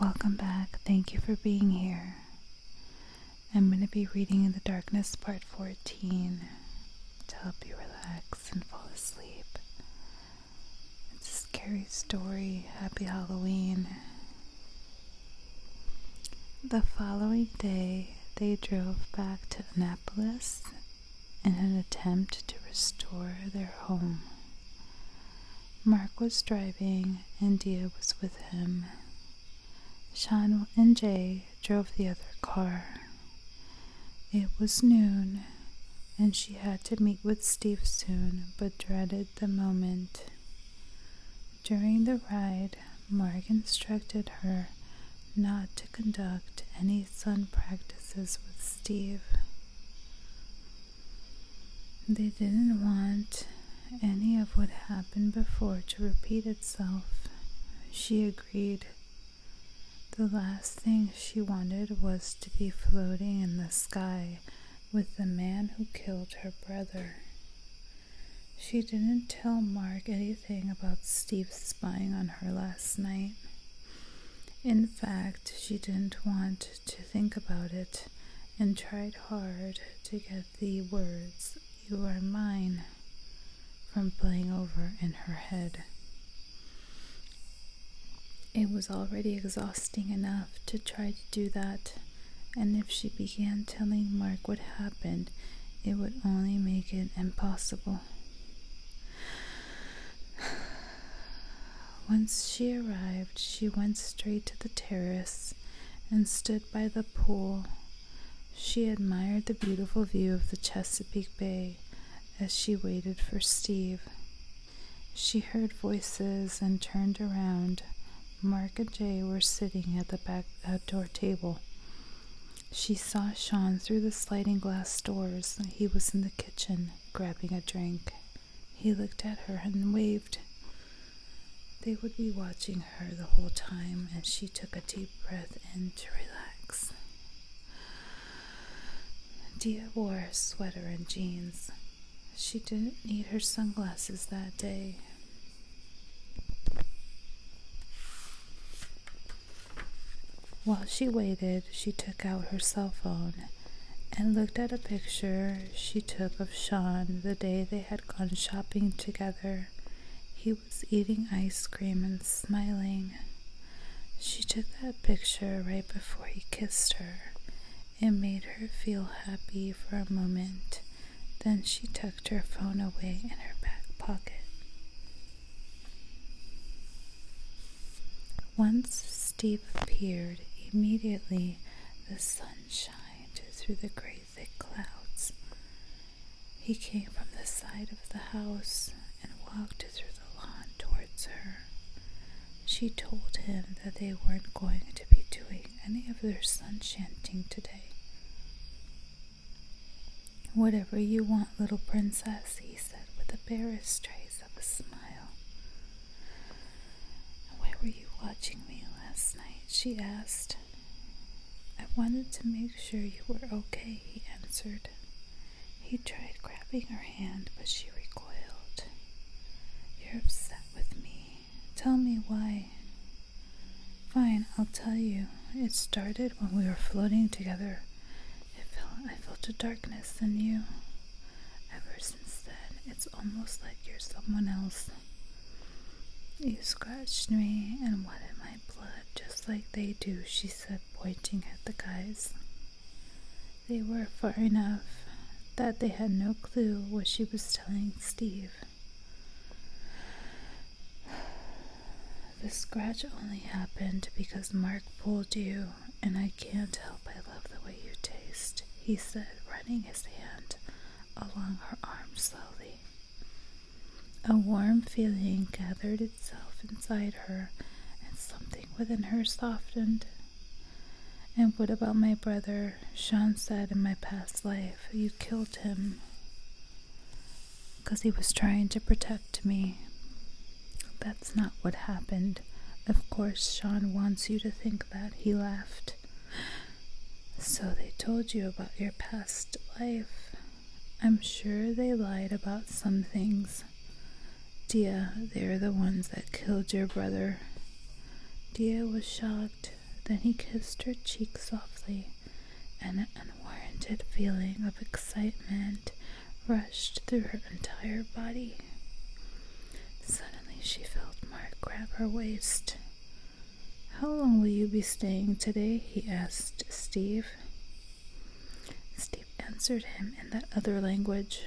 Welcome back. Thank you for being here. I'm going to be reading In the Darkness Part 14 to help you relax and fall asleep. It's a scary story. Happy Halloween. The following day, they drove back to Annapolis in an attempt to restore their home. Mark was driving and Dia was with him. Sean and Jay drove the other car. It was noon, and she had to meet with Steve soon, but dreaded the moment. During the ride, Mark instructed her not to conduct any sun practices with Steve. They didn't want any of what happened before to repeat itself. She agreed. The last thing she wanted was to be floating in the sky with the man who killed her brother. She didn't tell Mark anything about Steve spying on her last night. In fact, she didn't want to think about it and tried hard to get the words, "You are mine," from playing over in her head. It was already exhausting enough to try to do that, and if she began telling Mark what happened, it would only make it impossible. Once she arrived, she went straight to the terrace and stood by the pool. She admired the beautiful view of the Chesapeake Bay as she waited for Steve. She heard voices and turned around. Mark and Jay were sitting at the back outdoor table. She saw Sean through the sliding glass doors. He was in the kitchen, grabbing a drink. He looked at her and waved. They would be watching her the whole time, and she took a deep breath in to relax. Dia wore a sweater and jeans. She didn't need her sunglasses that day. While she waited, she took out her cell phone and looked at a picture she took of Sean the day they had gone shopping together. He was eating ice cream and smiling. She took that picture right before he kissed her. It made her feel happy for a moment. Then she tucked her phone away in her back pocket. Once Steve appeared, immediately, the sun shined through the gray thick clouds. He came from the side of the house and walked through the lawn towards her. She told him that they weren't going to be doing any of their sun chanting today. "Whatever you want, little princess," he said with the barest trace of a smile. "Why were you watching me last night?" she asked. "I wanted to make sure you were okay," he answered. He tried grabbing her hand, but she recoiled. "You're upset with me. Tell me why." "Fine, I'll tell you. It started when we were floating together. I felt a darkness in you. Ever since then, it's almost like you're someone else. You scratched me and wanted my blood just like they do," she said, pointing at the guys. They were far enough that they had no clue what she was telling Steve. "The scratch only happened because Mark pulled you, and I can't help I love the way you taste," he said, running his hand along her arm slowly. A warm feeling gathered itself inside her, and something within her softened. "And what about my brother?" Sean said, "in my past life, you killed him because he was trying to protect me." "That's not what happened. Of course, Sean wants you to think that," he laughed. "So they told you about your past life. I'm sure they lied about some things. Dia, they're the ones that killed your brother." Dia was shocked. Then he kissed her cheek softly, and an unwarranted feeling of excitement rushed through her entire body. Suddenly she felt Mark grab her waist. "How long will you be staying today?" he asked Steve. Steve answered him in that other language.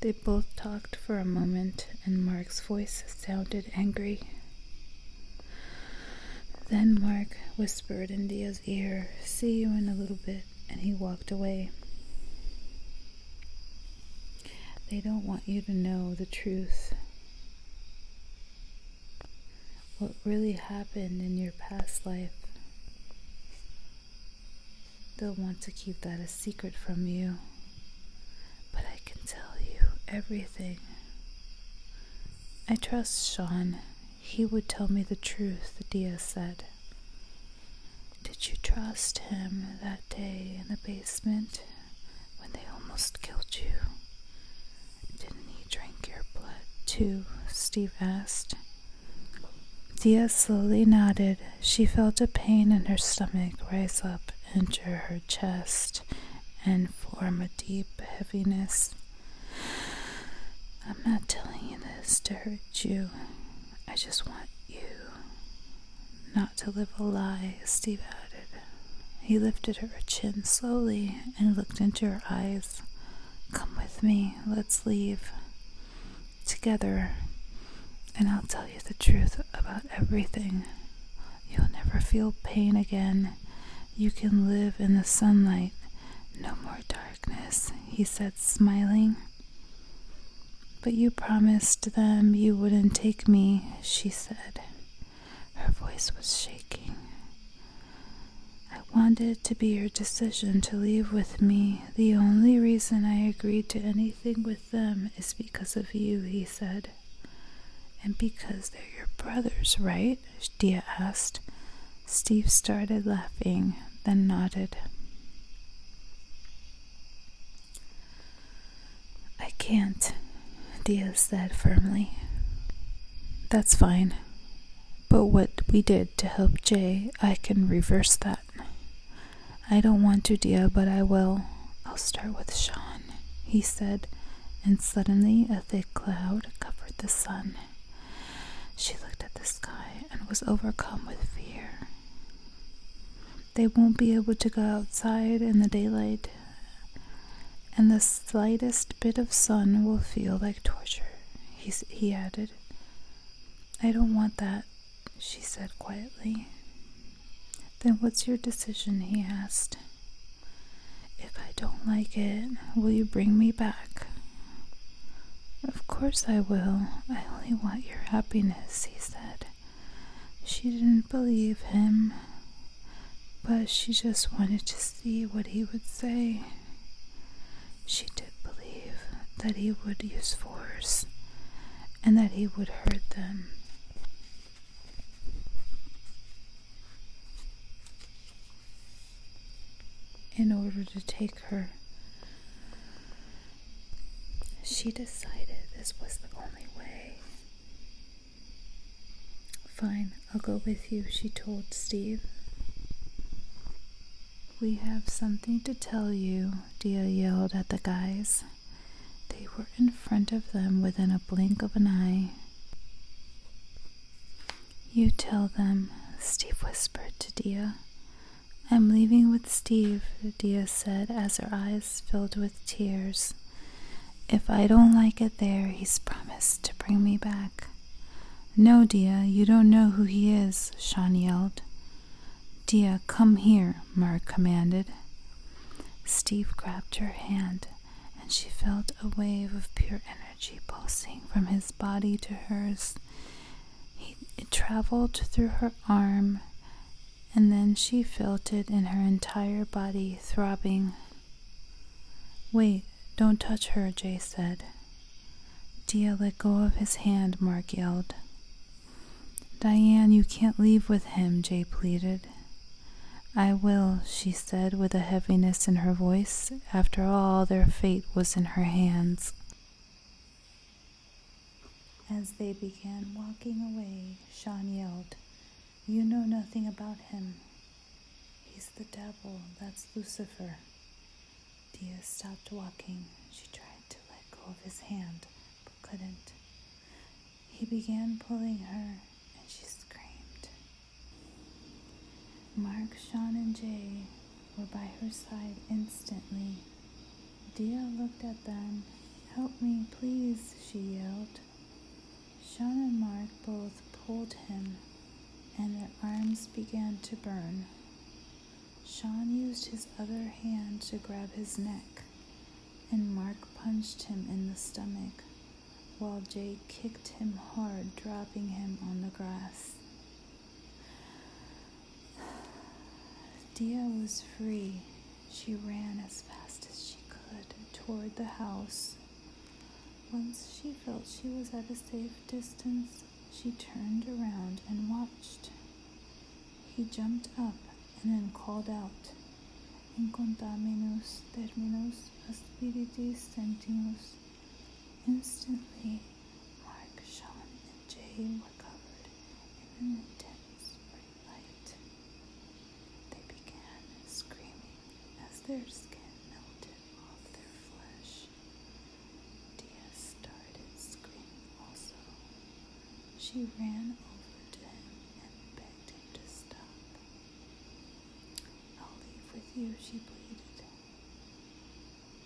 They both talked for a moment, and Mark's voice sounded angry. Then Mark whispered in Dia's ear, "See you in a little bit," and he walked away. "They don't want you to know the truth. What really happened in your past life. They'll want to keep that a secret from you. But I can tell you everything. I trust Sean. He would tell me the truth," Dia said. "Did you trust him that day in the basement when they almost killed you? Didn't he drink your blood too?" Steve asked. Dia slowly nodded. She felt a pain in her stomach rise up, enter her chest, and form a deep heaviness. "I'm not telling you this to hurt you. I just want you not to live a lie," Steve added. He lifted her chin slowly and looked into her eyes. "Come with me. Let's leave together, and I'll tell you the truth about everything. You'll never feel pain again. You can live in the sunlight. No more darkness," he said, smiling. "But you promised them you wouldn't take me," she said. Her voice was shaking. "I wanted to be your decision to leave with me. The only reason I agreed to anything with them is because of you," he said. "And because they're your brothers, right?" Dia asked. Steve started laughing, then nodded. "I can't," Dia said firmly. "That's fine. But what we did to help Jay, I can reverse that. I don't want to, Dia, but I will. I'll start with Sean," he said, and suddenly a thick cloud covered the sun. She looked at the sky and was overcome with fear. They won't be able to go outside in the daylight, and the slightest bit of sun will feel like torture, he added. "I don't want that," she said quietly. "Then what's your decision?" he asked. "If I don't like it, will you bring me back?" "Of course I will. I only want your happiness," he said. She didn't believe him, but she just wanted to see what he would say. She did believe that he would use force, and that he would hurt them. In order to take her, she decided this was the only way. "Fine, I'll go with you," she told Steve. "We have something to tell you," Dia yelled at the guys. They were in front of them within a blink of an eye. "You tell them," Steve whispered to Dia. "I'm leaving with Steve," Dia said as her eyes filled with tears. "If I don't like it there, he's promised to bring me back." "No, Dia, you don't know who he is," Sean yelled. "Dia, come here," Mark commanded. Steve grabbed her hand, and she felt a wave of pure energy pulsing from his body to hers. It traveled through her arm, and then she felt it in her entire body, throbbing. "Wait, don't touch her," Jay said. "Dia, let go of his hand," Mark yelled. "Diane, you can't leave with him," Jay pleaded. "I will," she said with a heaviness in her voice. After all, their fate was in her hands. As they began walking away, Sean yelled, You know nothing about him. He's the devil, that's Lucifer. Dia stopped walking. She tried to let go of his hand, but couldn't. He began pulling her, and she screamed. Mark, Sean, and Jay were by her side instantly. Dia looked at them. "Help me, please," she yelled. Sean and Mark both pulled him, and their arms began to burn. Sean used his other hand to grab his neck, and Mark punched him in the stomach, while Jay kicked him hard, dropping him on the grass. Dia was free. She ran as fast as she could toward the house. Once she felt she was at a safe distance, she turned around and watched. He jumped up and then called out, "Incontaminus terminus, aspiriti sentinus." Instantly, Mark, Sean, and Jay were covered in an intense bright light. They began screaming as their skin melted off their flesh. Dia started screaming also. She ran over to him and begged him to stop. "I'll leave with you," she pleaded.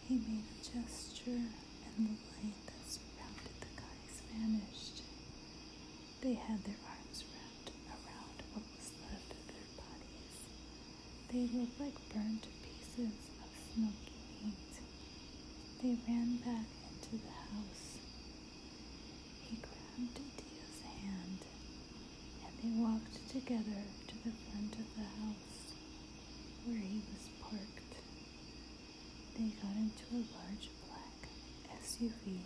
He made a gesture, and the light that surrounded the guys vanished. They had their arms wrapped around what was left of their bodies. They looked like burnt pieces of smoky meat. They ran back into the house. He grabbed Dia's hand, and they walked together to the front of the house, where he was parked. They got into a large SUV.